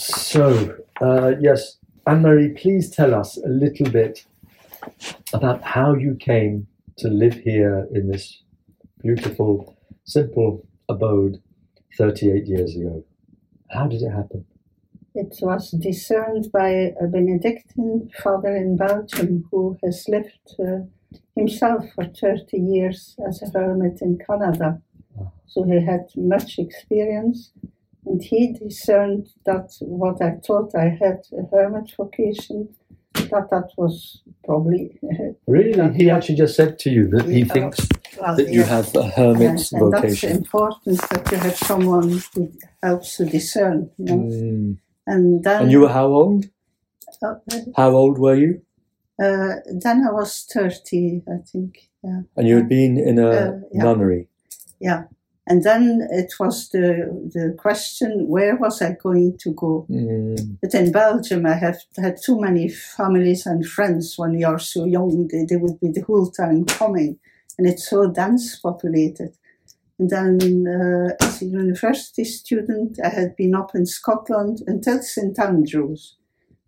So, yes, Anne-Marie, please tell us a little bit about how you came to live here in this beautiful, simple abode 38 years ago. How did it happen? It was discerned by a Benedictine father in Belgium who has lived himself for 30 years as a hermit in Canada. So he had much experience, and he discerned that what I thought I had, a hermit vocation, that was probably... Really? He actually just said to you that he thinks that you have a hermit's vocation. And that's important, that you have someone who helps to discern. You know? And then, and you were how old? How old were you? Then I was 30, I think. Yeah. And you had been in a nunnery? Yeah. And then it was the question, where was I going to go? But in Belgium, I have had too many families and friends. When you are so young, they would be the whole time coming. And it's so dense populated. And then as a university student, I had been up in Scotland until St Andrews.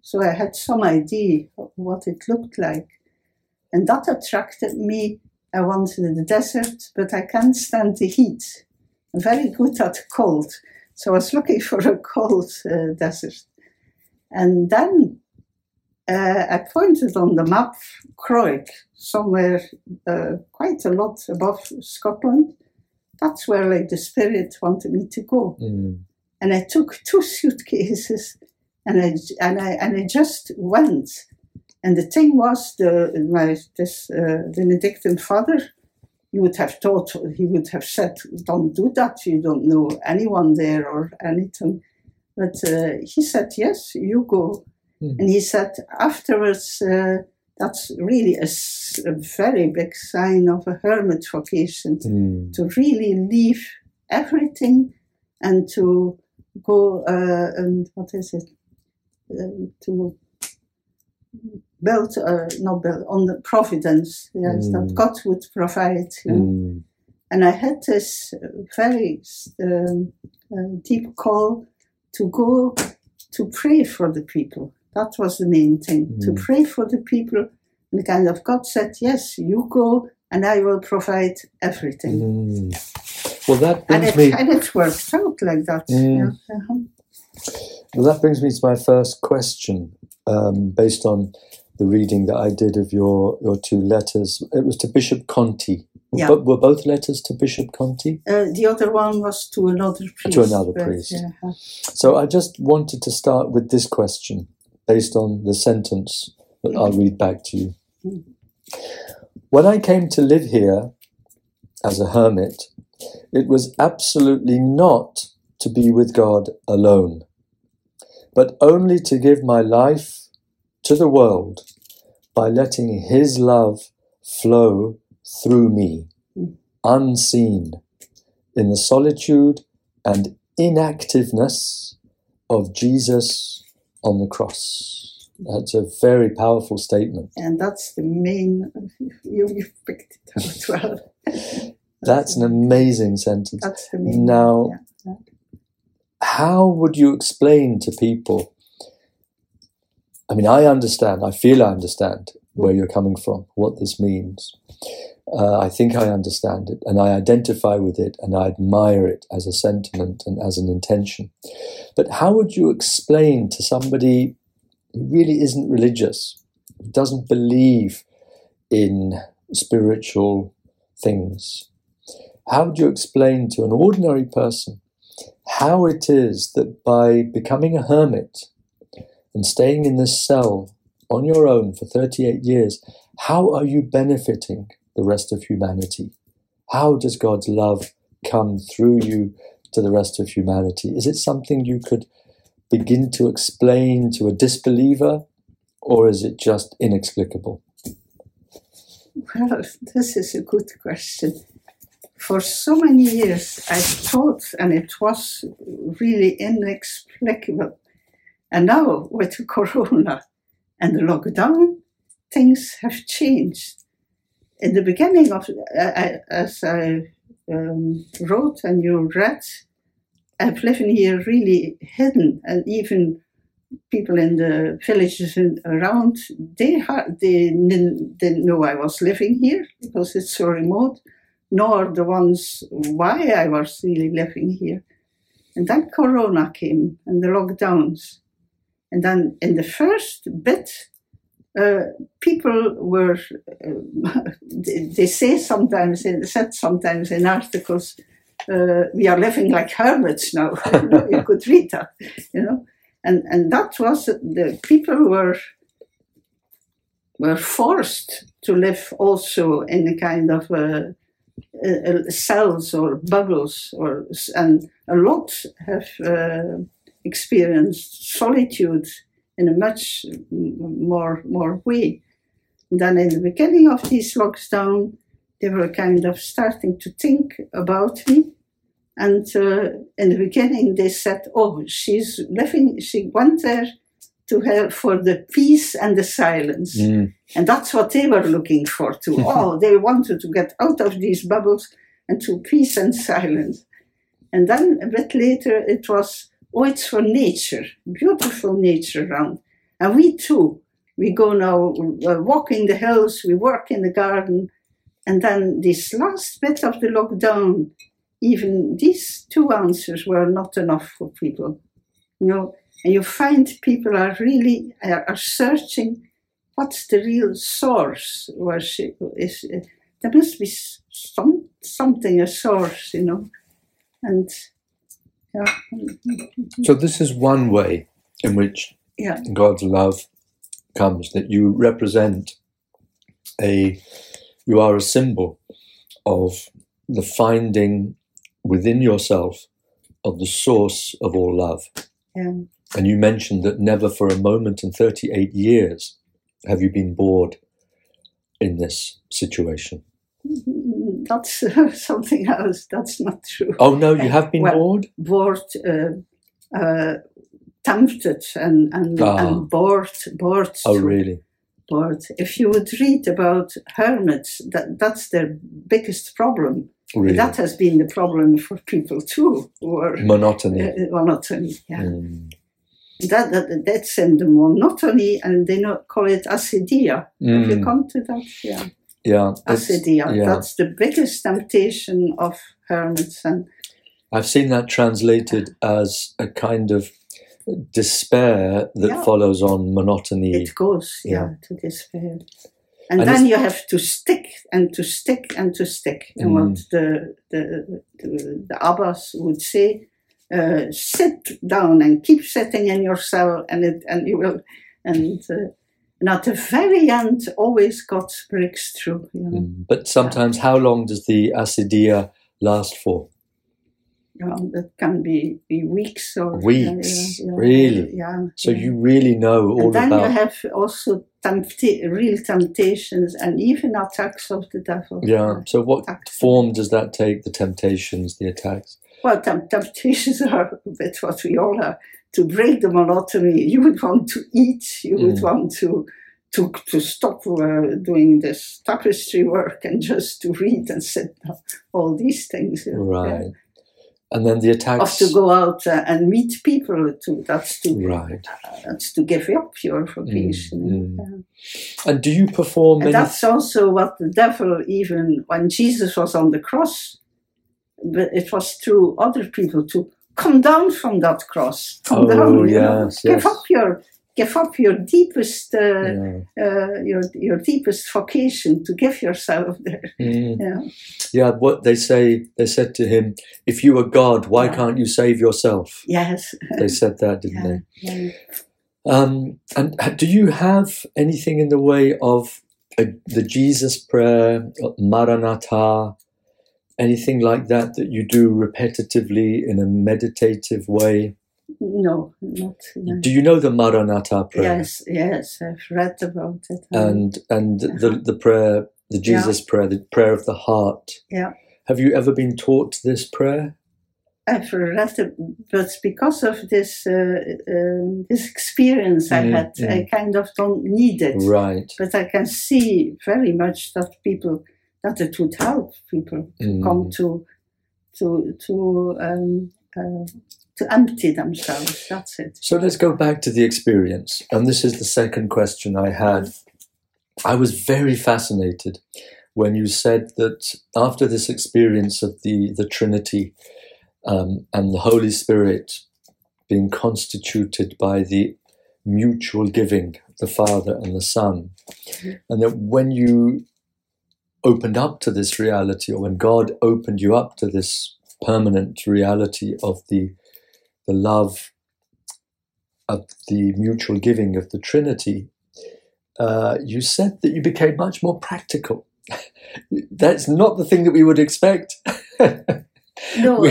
So I had some idea of what it looked like. And that attracted me. I wanted the desert, but I can't stand the heat. I'm very good at cold. So I was looking for a cold desert. And then I pointed on the map Croick, somewhere quite a lot above Scotland. That's where like the spirit wanted me to go. And I took 2 suitcases and I just went. And the thing was, this Benedictine father, you would have thought, he would have said, don't do that, you don't know anyone there or anything. But he said, yes, you go. And he said afterwards, that's really a very big sign of a hermit vocation, to really leave everything and to go, and what is it, to... Not built, on the providence, yes, that God would provide. You know? And I had this very deep call to go to pray for the people. That was the main thing, to pray for the people. And kind of God said, yes, you go and I will provide everything. Well, that brings it worked out like that. Yeah. Well, that brings me to my first question. Based on the reading that I did of your 2 letters. It was to Bishop Conti. Yeah. Were both letters to Bishop Conti? The other one was to another priest. To another priest. Yeah. So I just wanted to start with this question, based on the sentence that I'll read back to you. When I came to live here as a hermit, it was absolutely not to be with God alone, but only to give my life to the world by letting His love flow through me, unseen, in the solitude and inactiveness of Jesus on the cross. That's a very powerful statement. And that's the main... You've picked it out well. That's an amazing sentence. That's the main... Now... Yeah. How would you explain to people? I mean, I feel I understand where you're coming from, what this means. I think I understand it, and I identify with it, and I admire it as a sentiment and as an intention. But how would you explain to somebody who really isn't religious, who doesn't believe in spiritual things? How would you explain to an ordinary person how it is that by becoming a hermit and staying in this cell on your own for 38 years, how are you benefiting the rest of humanity? How does God's love come through you to the rest of humanity? Is it something you could begin to explain to a disbeliever, or is it just inexplicable? Well, this is a good question. For so many years I thought, and it was really inexplicable. And now with the corona and the lockdown, things have changed. In the beginning, as I wrote and you read, I've lived here really hidden, and even people in the villages around, they didn't know I was living here because it's so remote, nor the ones why I was really living here. And then Corona came and the lockdowns. And then in the first bit, people were, they said sometimes in articles, we are living like hermits now. You know, you could read that, you know. And that was, the people were forced to live also in a kind of cells or bubbles, or, and a lot have experienced solitude in a much more way. Then in the beginning of this lockdown, they were kind of starting to think about me. And in the beginning, they said, oh, she's living, she went there to help for the peace and the silence. Mm. And that's what they were looking for too. Oh, they wanted to get out of these bubbles and to peace and silence. And then a bit later, it was, oh, it's for nature, beautiful nature around. And we too, we go now walking the hills, we work in the garden. And then this last bit of the lockdown, even these two answers were not enough for people, you know. And you find people are really are searching, what's the real source? Where she is, there must be something, a source, you know. And yeah. So this is one way in which God's love comes, that you represent you are a symbol of the finding within yourself of the source of all love. Yeah. And you mentioned that never for a moment in 38 years have you been bored in this situation. That's something else. That's not true. Oh, no, you have been bored? Bored, tempted and bored. Oh, really? Bored. If you would read about hermits, that's their biggest problem. Really? That has been the problem for people too. Or monotony. Monotony, yeah. Mm. That's in the monotony, and they call it acedia. Mm. Have you come to that? Yeah. Yeah. Acedia. Yeah. That's the biggest temptation of hermits. And I've seen that translated as a kind of despair that follows on monotony. It goes, to despair. And then you have to stick. Mm. And what the Abbas would say, sit down and keep sitting in your cell, and at the very end, always God breaks through. You know? Mm. But sometimes, how long does the acedia last for? That can be weeks or weeks. Really? Yeah. So you really know all about. And then you have also real temptations and even attacks of the devil. Yeah. So what form does that take? The temptations, the attacks. Well, temptations are a bit what we all are. To break the monotony, you would want to eat. You would want to stop doing this tapestry work and just to read and sit down. All these things. Right. Yeah. And then the attacks. Or to go out and meet people. That's to give up your vocation. And do you perform? And that's also what the devil, even when Jesus was on the cross, but it was through other people to come down from that cross. Come down. Yes. Give up your deepest your deepest vocation to give yourself there. Mm. Yeah. Yeah, what they said to him, if you are God, why can't you save yourself? Yes. They said that, didn't they? Yeah. And do you have anything in the way of the Jesus prayer, Maranatha, anything like that you do repetitively in a meditative way? No, not. No. Do you know the Maranatha prayer? Yes, I've read about it. And the prayer, the Jesus prayer, the prayer of the heart. Yeah. Have you ever been taught this prayer? I've read it, but because of this experience I had, I kind of don't need it. Right. But I can see very much that it would help people to come to to empty themselves, that's it. So let's go back to the experience. And this is the second question I had. I was very fascinated when you said that after this experience of the Trinity and the Holy Spirit being constituted by the mutual giving, the Father and the Son, and that when you opened up to this reality, or when God opened you up to this permanent reality of the love of the mutual giving of the Trinity, you said that you became much more practical. That's not the thing that we would expect. No.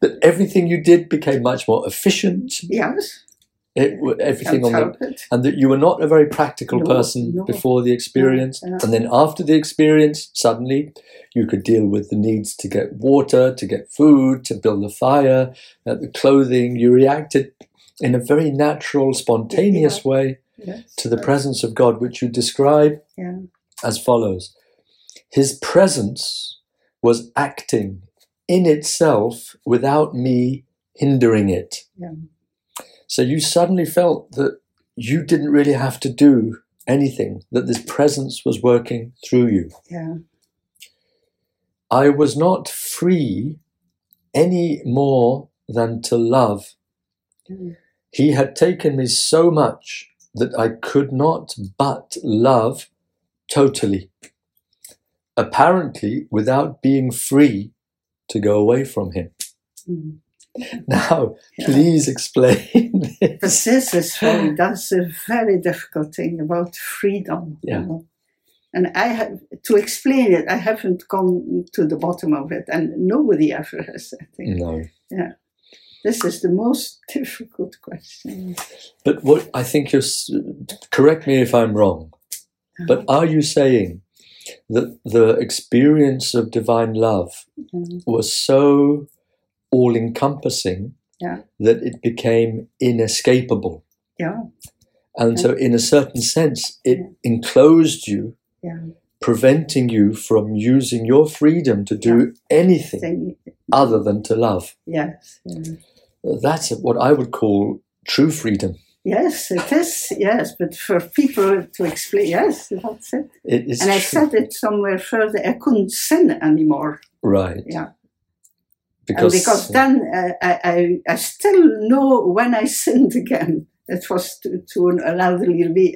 That everything you did became much more efficient. Yes. Everything on the, and that you were not a very practical person before the experience, and then after the experience, suddenly you could deal with the needs to get water, to get food, to build a fire, the clothing. You reacted in a very natural, spontaneous way to the presence of God, which you describe as follows. His presence was acting in itself without me hindering it. Yeah. So you suddenly felt that you didn't really have to do anything, that this presence was working through you. Yeah. I was not free any more than to love. Mm. He had taken me so much that I could not but love totally, apparently without being free to go away from him. Mm. Now, please explain this. But this is very, that's a very difficult thing about freedom. Yeah. You know? And I have to explain it. I haven't come to the bottom of it, and nobody ever has, I think. No. Yeah. This is the most difficult question. But what I think you're, correct me if I'm wrong, but are you saying that the experience of divine love was so all-encompassing that it became inescapable? Yeah. And so in a certain sense, it enclosed you, preventing you from using your freedom to do anything other than to love. Yes. Yeah. That's what I would call true freedom. Yes, it is, yes, but for people to explain, yes, that's it. It is, and I said it somewhere further, I couldn't sin anymore. Right. Yeah. Because then I still know when I sinned again. It was to an elderly me.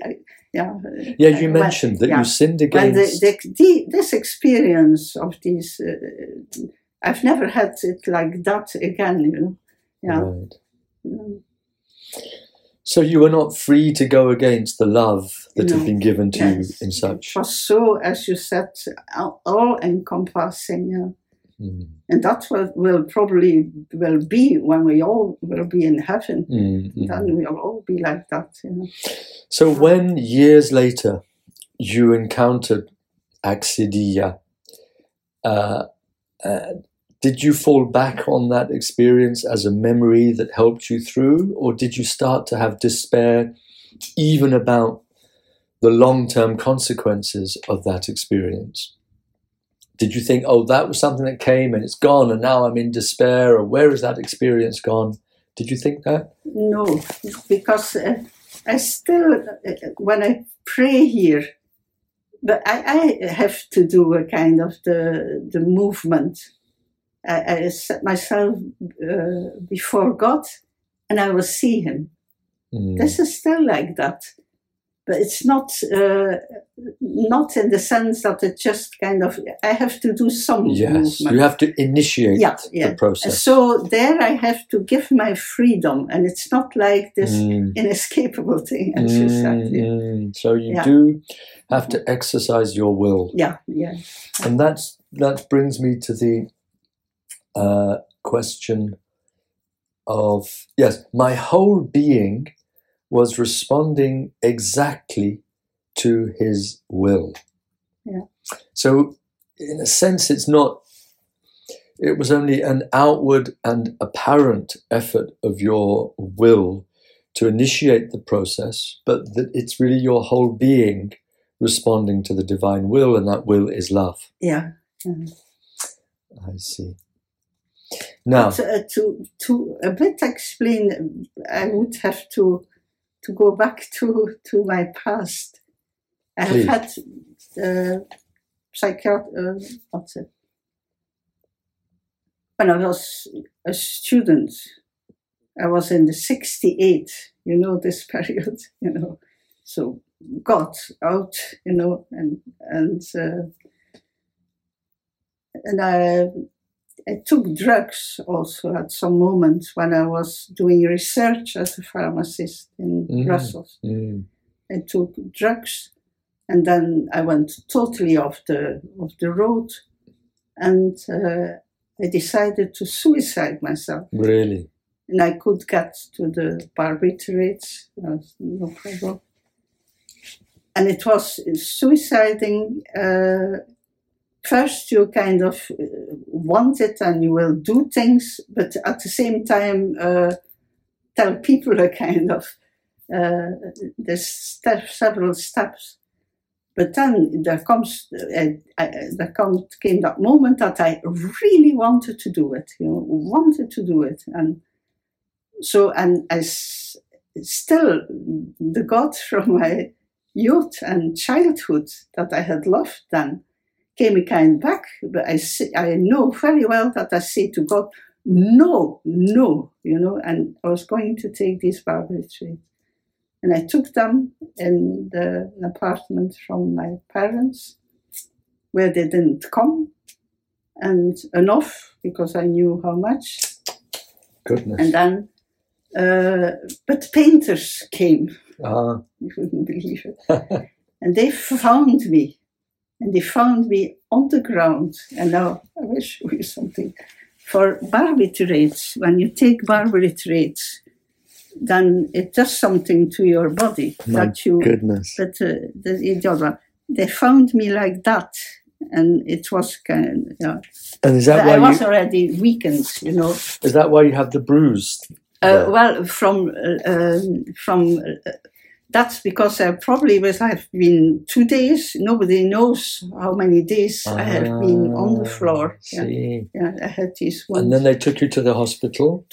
Yeah, you mentioned that you sinned again. This experience of these, I've never had it like that again, you know. Yeah. Right. So you were not free to go against the love that had been given to you in such. It was so, as you said, all-encompassing, Mm. And that's what will probably will be when we all will be in heaven. Mm-hmm. Then we'll all be like that. You know? So when years later you encountered acedia, did you fall back on that experience as a memory that helped you through, or did you start to have despair even about the long-term consequences of that experience? Did you think, oh, that was something that came and it's gone and now I'm in despair, or where is that experience gone? Did you think that? No, because I still, when I pray here, but I have to do a kind of the movement. I set myself before God and I will see him. Mm. This is still like that. But it's not in the sense that it just kind of, I have to do some movement. Yes, you have to initiate the process. So there I have to give my freedom, and it's not like this inescapable thing, as you said. Yeah. So you do have to exercise your will. Yeah. And that brings me to the question of, yes, my whole being was responding exactly to his will. Yeah. So, in a sense, it's not, it was only an outward and apparent effort of your will to initiate the process, but that it's really your whole being responding to the divine will, and that will is love. Yeah. Mm-hmm. I see. No. But to a bit explain, I would have to go back to my past. I have had when I was a student, I was in the 68, you know, this period, you know, so got out, you know, and I took drugs also at some moment when I was doing research as a pharmacist in Brussels. Mm. I took drugs, and then I went totally off the road, and I decided to suicide myself. Really? And I could get to the barbiturates, no problem. And it was suiciding. First, you kind of want it and you will do things, but at the same time, tell people a kind of, there's several steps. But then there came that moment that I really wanted to do it, you know, and so, and I still, the God from my youth and childhood that I had loved then came a kind back, but I know very well that I say to God, no, you know, and I was going to take these barbiturates. And I took them in an apartment from my parents, where they didn't come, and enough, because I knew how much. Goodness. And then, but painters came. Uh-huh. You wouldn't believe it. And they found me. And they found me on the ground. And now I will show you something. For barbiturates, when you take barbiturates, then it does something to your body. My that you, goodness. But they found me like that. And it was kind of, yeah. And is that why I was already weakened, you know. Is that why you have the bruise? Well, from that's because I probably have been 2 days. Nobody knows how many days I have been on the floor. See. Yeah, I had these ones. And then they took you to the hospital.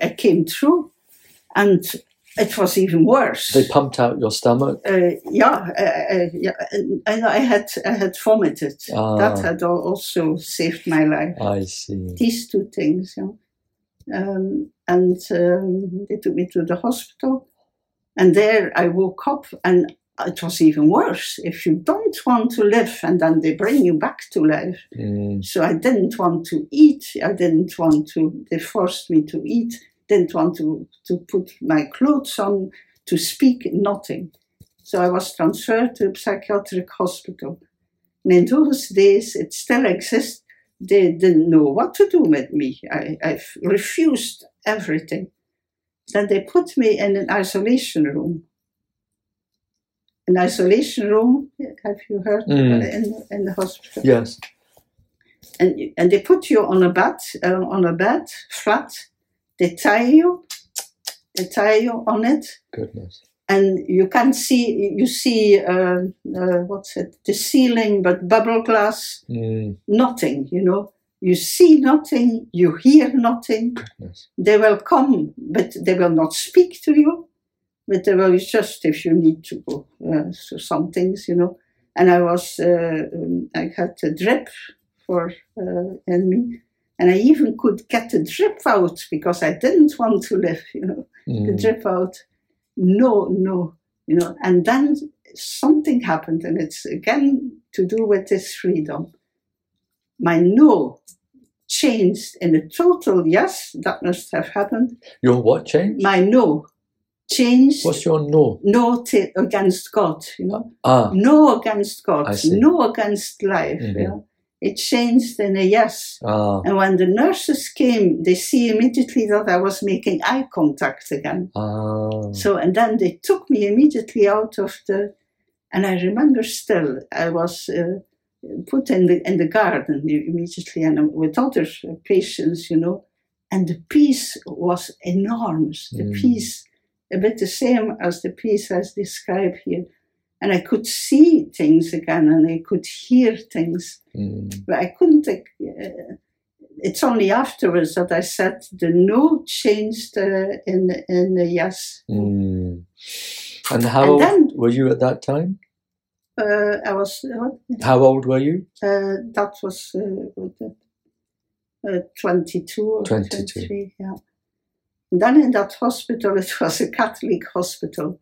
I came through, and it was even worse. They pumped out your stomach. Yeah. And I had vomited. That had also saved my life. I see. These two things. Yeah. And they took me to the hospital, and there I woke up, and it was even worse. If you don't want to live, and then they bring you back to life. Mm. So I didn't want to eat. They forced me to eat. Didn't want to put my clothes on, to speak, nothing. So I was transferred to a psychiatric hospital. And in those days, it still exists. They didn't know what to do with me. I refused everything. Then they put me in an isolation room. An isolation room, have you heard? In the hospital? Yes. And they put you on a bed, flat. They tie you on it. Goodness. And you can see, the ceiling, but bubble glass, nothing, you know. You see nothing, you hear nothing. Goodness. They will come, but they will not speak to you, but they will just, if you need to go, so some things, you know. And I had a drip in me. And I even could get the drip out because I didn't want to live, you know. The drip out, no, you know. And then something happened, and it's again to do with this freedom. My no changed in a total yes, that must have happened. Your what changed? My no changed. What's your no? No against God, you know. No against God, no against life, you know. It changed in a yes. And when the nurses came, they see immediately that I was making eye contact again. So, and then they took me immediately out of the, and I remember still, I was put in the garden immediately, and with other patients, you know, and the peace was enormous. The peace, a bit the same as the peace as described here. And I could see things again, and I could hear things, but I couldn't. It's only afterwards that I said the no changed in the yes. Mm. And how old were you at that time? I was... How old were you? That was 22 or 23, yeah. And then in that hospital, it was a Catholic hospital.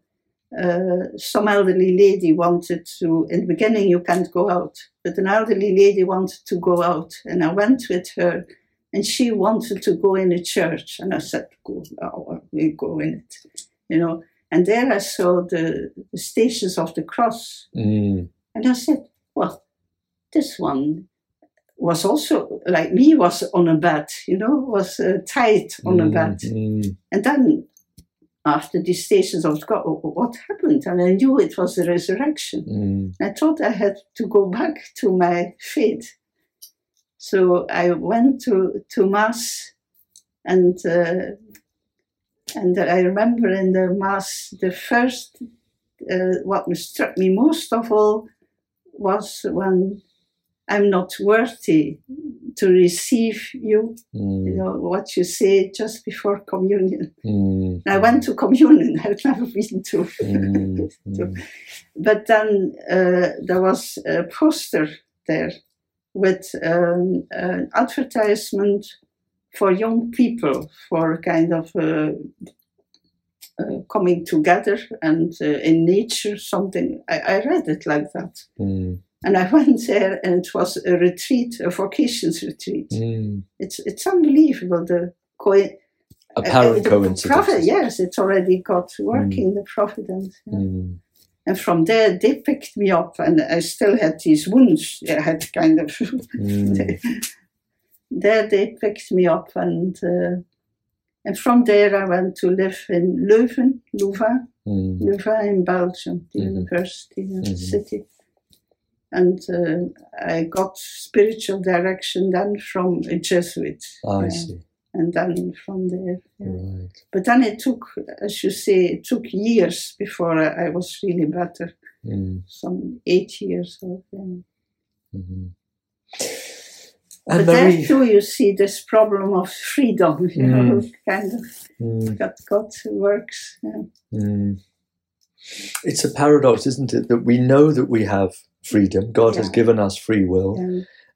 Some elderly lady wanted to, in the beginning you can't go out, but an elderly lady wanted to go out, and I went with her, and she wanted to go in a church, and I said, go now, we go in it, you know. And there I saw the Stations of the Cross, and I said, well, this one was also, like me, was on a bed, you know, was tied on a bed, and then after the Stations of God, what happened? And I knew it was the resurrection. I thought I had to go back to my faith. So I went to Mass, and I remember in the Mass, the first, what struck me most of all was when I'm not worthy to receive you, you know, what you say just before communion. I went to communion, I've never been to. But then there was a poster there with an advertisement for young people, for kind of coming together and in nature, something. I read it like that. And I went there, and it was a retreat, a vocations retreat. It's unbelievable. The coincidence. Yes, it's already got working, the providence. Yeah. And from there, they picked me up, and I still had these wounds. I had kind of... There they picked me up, and from there I went to live in Leuven in Belgium, the university and the city. And I got spiritual direction then from a Jesuit. I see. And then from there. Yeah. Right. But then it took, as you say, it took years before I was really better. Some 8 years or so. But there too you see this problem of freedom, you know, kind of that God works. Yeah. It's a paradox, isn't it, that we know that we have freedom. God has given us free will,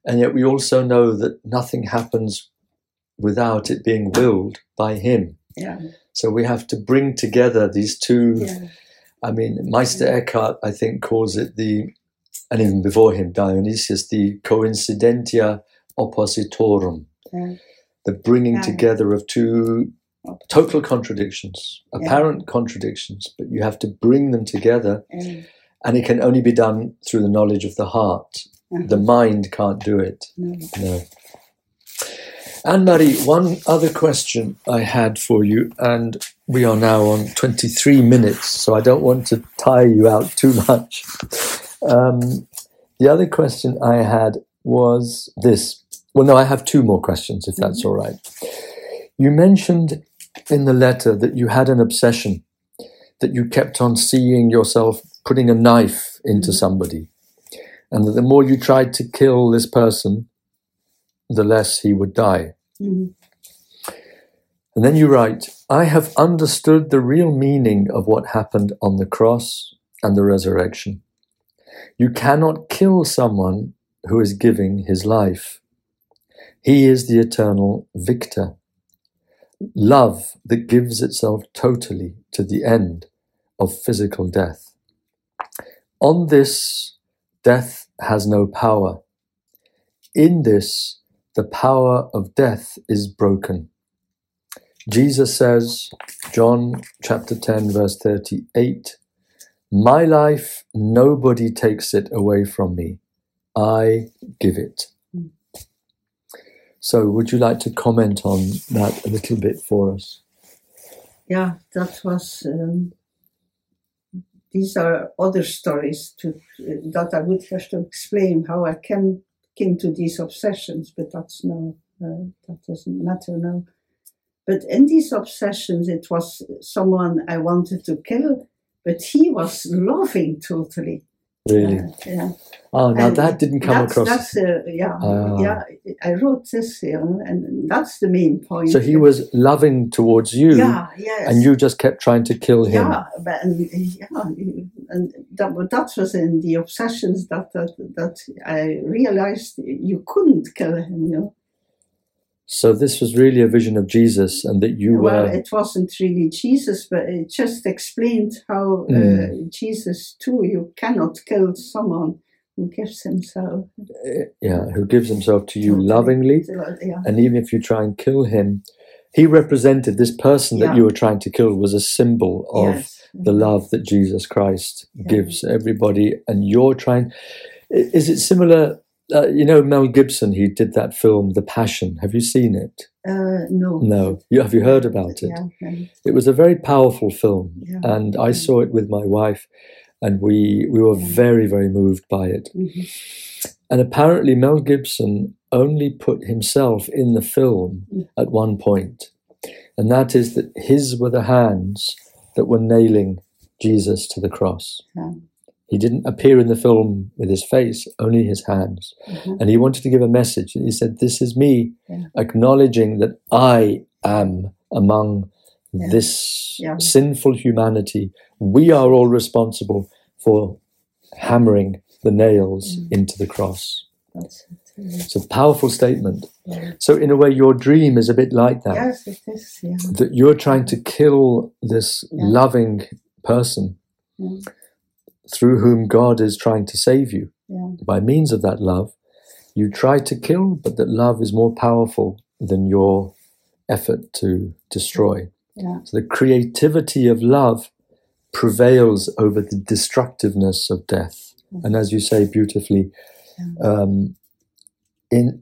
and yet we also know that nothing happens without it being willed by Him. So we have to bring together these two. I mean, Meister Eckhart, I think, calls it and even before him, Dionysius, the coincidentia oppositorum, the bringing together of two total contradictions, apparent contradictions, but you have to bring them together. And it can only be done through the knowledge of the heart. The mind can't do it. No. Anne-Marie, one other question I had for you, and we are now on 23 minutes, so I don't want to tire you out too much. The other question I had was this. Well, no, I have two more questions, if that's all right. You mentioned in the letter that you had an obsession, that you kept on seeing yourself putting a knife into somebody, and that the more you tried to kill this person, the less he would die. And then you write, I have understood the real meaning of what happened on the cross and the resurrection. You cannot kill someone who is giving his life. He is the eternal victor. Love that gives itself totally to the end of physical death. On this, death has no power. In this, the power of death is broken. Jesus says, John chapter 10, verse 38, my life, nobody takes it away from me. I give it. So would you like to comment on that a little bit for us? Yeah, that was... These are other stories that I would have to explain how I came to these obsessions, but that doesn't matter now. But in these obsessions, it was someone I wanted to kill, but he was loving totally. Really? Yeah. Oh, now and that didn't come across. I wrote this here, and that's the main point. So he was loving towards you, and you just kept trying to kill him. That was in the obsessions that I realized you couldn't kill him, you know. So this was really a vision of Jesus, and that you were... Well, it wasn't really Jesus, but it just explained how Jesus too, you cannot kill someone who gives himself. Yeah, who gives himself to you lovingly, and even if you try and kill him, he represented this person that you were trying to kill was a symbol of the love that Jesus Christ gives everybody, and you're trying... Is it similar... you know, Mel Gibson, he did that film, The Passion. Have you seen it? No. No. Have you heard about it? Yeah. It was a very powerful film. Yeah. And I saw it with my wife, and we were very, very moved by it. Mm-hmm. And apparently Mel Gibson only put himself in the film at one point. And that is that his were the hands that were nailing Jesus to the cross. Yeah. He didn't appear in the film with his face, only his hands. Mm-hmm. And he wanted to give a message. He said, this is me acknowledging that I am among this sinful humanity. We are all responsible for hammering the nails into the cross. That's it. It's a powerful statement. Yeah. So in a way, your dream is a bit like that. Yes, it is. Yeah. That you're trying to kill this loving person. Yeah. Through whom God is trying to save you. Yeah. By means of that love, you try to kill, but that love is more powerful than your effort to destroy. Yeah. So the creativity of love prevails over the destructiveness of death. Mm-hmm. And as you say beautifully,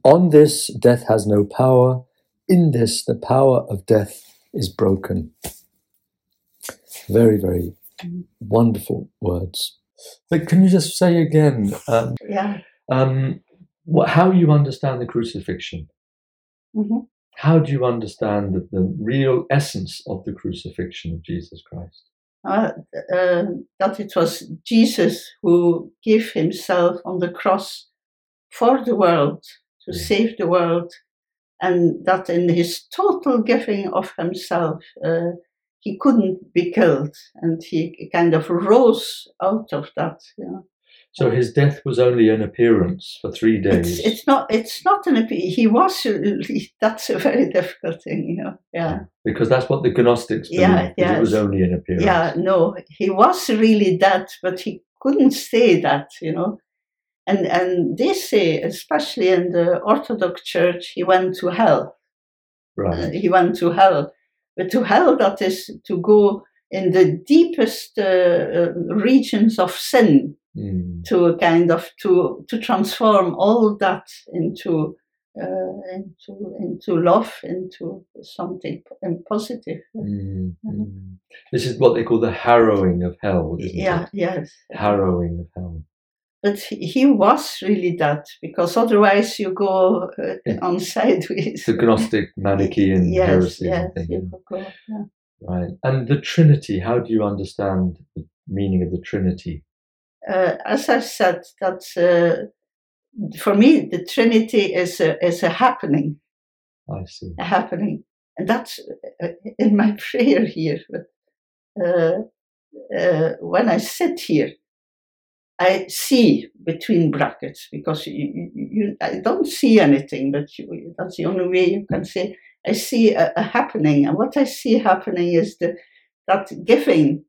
on this, death has no power. In this, the power of death is broken. Very, very wonderful words. But can you just say again how you understand the crucifixion? Mm-hmm. How do you understand the real essence of the crucifixion of Jesus Christ? That it was Jesus who gave himself on the cross for the world, to save the world, and that in his total giving of himself, he couldn't be killed, and he kind of rose out of that. Yeah. So his death was only an appearance for 3 days. It's not an appearance. He was. That's a very difficult thing, you know. Yeah. Because that's what the Gnostics believed. It was only an appearance. Yeah. No, he was really dead, but he couldn't stay dead, you know. And they say, especially in the Orthodox Church, he went to hell. Right. He went to hell. But to hell, that is to go in the deepest regions of sin, to a kind of to transform all that into love, into something positive. Mm-hmm. This is what they call the harrowing of hell, isn't it? Yes. Harrowing of hell. But he was really that, because otherwise you go on sideways. The Gnostic Manichaean heresy. Yes, right. And the Trinity, how do you understand the meaning of the Trinity? As I said, for me, the Trinity is a happening. I see. A happening. And that's in my prayer here. When I sit here, I see between brackets, because I don't see anything, but that's the only way you can say. I see a happening, and what I see happening is that giving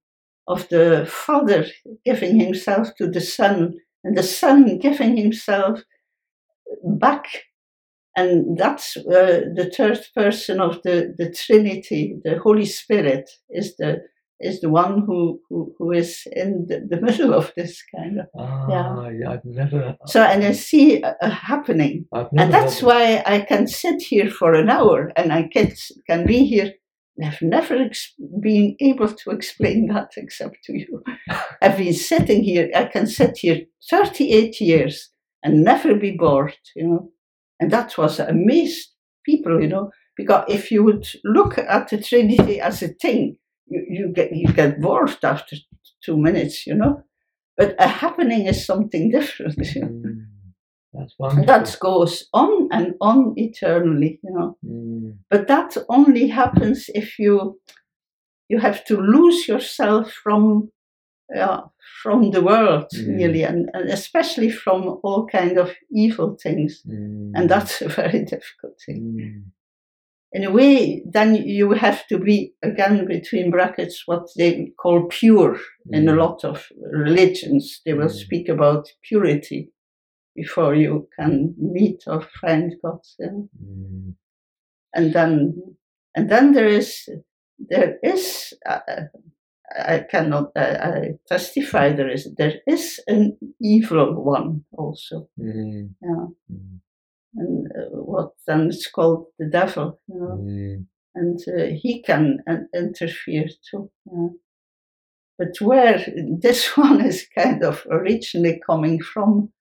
of the Father, giving himself to the Son, and the Son giving himself back. And that's the third person of the Trinity. The Holy Spirit is the one who is in the middle of this kind of... I've never... So, and I see a happening. And that's why I can sit here for an hour, and I can be here. I've never been able to explain that except to you. I've been sitting here, I can sit here 38 years and never be bored, you know. And that was amazed people, you know, because if you would look at the Trinity as a thing, you get bored after 2 minutes, you know. But a happening is something different. Mm. That's wonderful. That goes on and on eternally, you know. Mm. But that only happens if you have to lose yourself from the world, really, and especially from all kind of evil things. Mm. And that's a very difficult thing. Mm. In a way, then you have to be, again, between brackets, what they call pure. In a lot of religions, they will speak about purity before you can meet or find God. Yeah? Mm. And then there is. I cannot. I testify. There is an evil one also. Mm. Yeah. Mm. And what then is called the devil, you know, and he can interfere too. Yeah. But where this one is kind of originally coming from,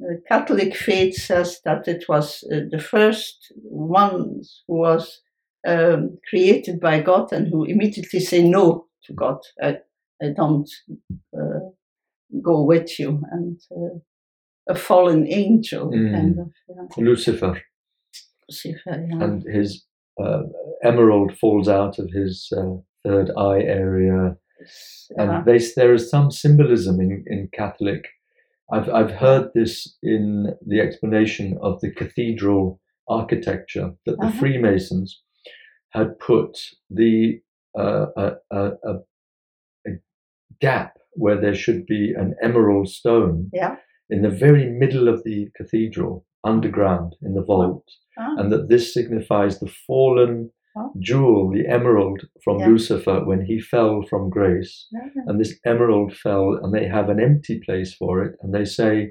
the Catholic faith says that it was the first one who was created by God and who immediately say no to God. I don't go with you, and. A fallen angel, kind of. Yeah. Lucifer, yeah. And his emerald falls out of his third eye area, and there is some symbolism in Catholic. I've heard this in the explanation of the cathedral architecture that the Freemasons had put the a gap where there should be an emerald stone. Yeah. In the very middle of the cathedral, underground in the vault, and that this signifies the fallen jewel, the emerald from Lucifer when he fell from grace, and this emerald fell, and they have an empty place for it, and they say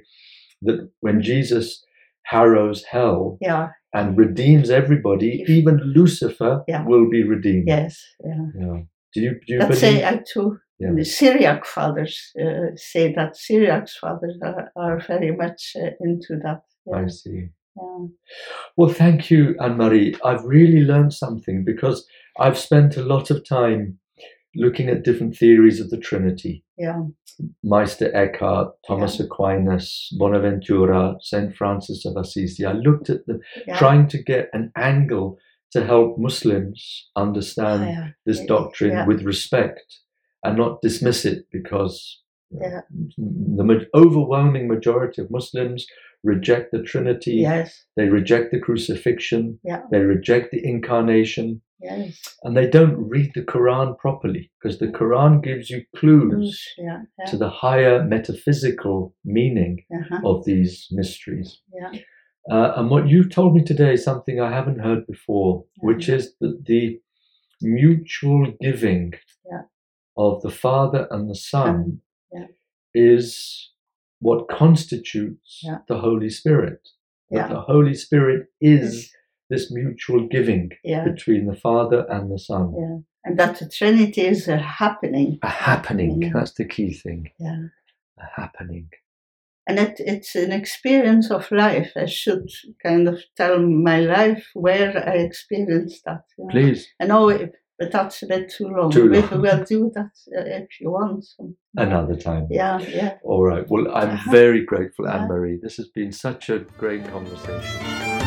that when Jesus harrows hell and redeems everybody, even Lucifer will be redeemed. Yes. Yeah. Yeah. Do you believe? I too. Yeah. The Syriac fathers say that Syriac fathers are very much into that. Yeah. I see. Yeah. Well, thank you, Anne-Marie. I've really learned something because I've spent a lot of time looking at different theories of the Trinity. Yeah. Meister Eckhart, Thomas Aquinas, Bonaventura, St Francis of Assisi. I looked at them, trying to get an angle to help Muslims understand this doctrine with respect. And not dismiss it because the overwhelming majority of Muslims reject the Trinity. Yes. They reject the crucifixion. Yeah. They reject the Incarnation. Yes. And they don't read the Quran properly because the Quran gives you clues to the higher metaphysical meaning of these mysteries. Yeah. And what you've told me today is something I haven't heard before, which is that the mutual giving of the Father and the Son is what constitutes the Holy Spirit. That the Holy Spirit is this mutual giving between the Father and the Son. Yeah. And that the Trinity is a happening. A happening, that's the key thing. Yeah. A happening. And it's an experience of life. I should kind of tell my life where I experienced that. You know? Please. And but that's a bit too long. We'll do that if you want. Another time. Yeah, yeah. All right. Well, I'm very grateful, Anne-Marie. This has been such a great conversation.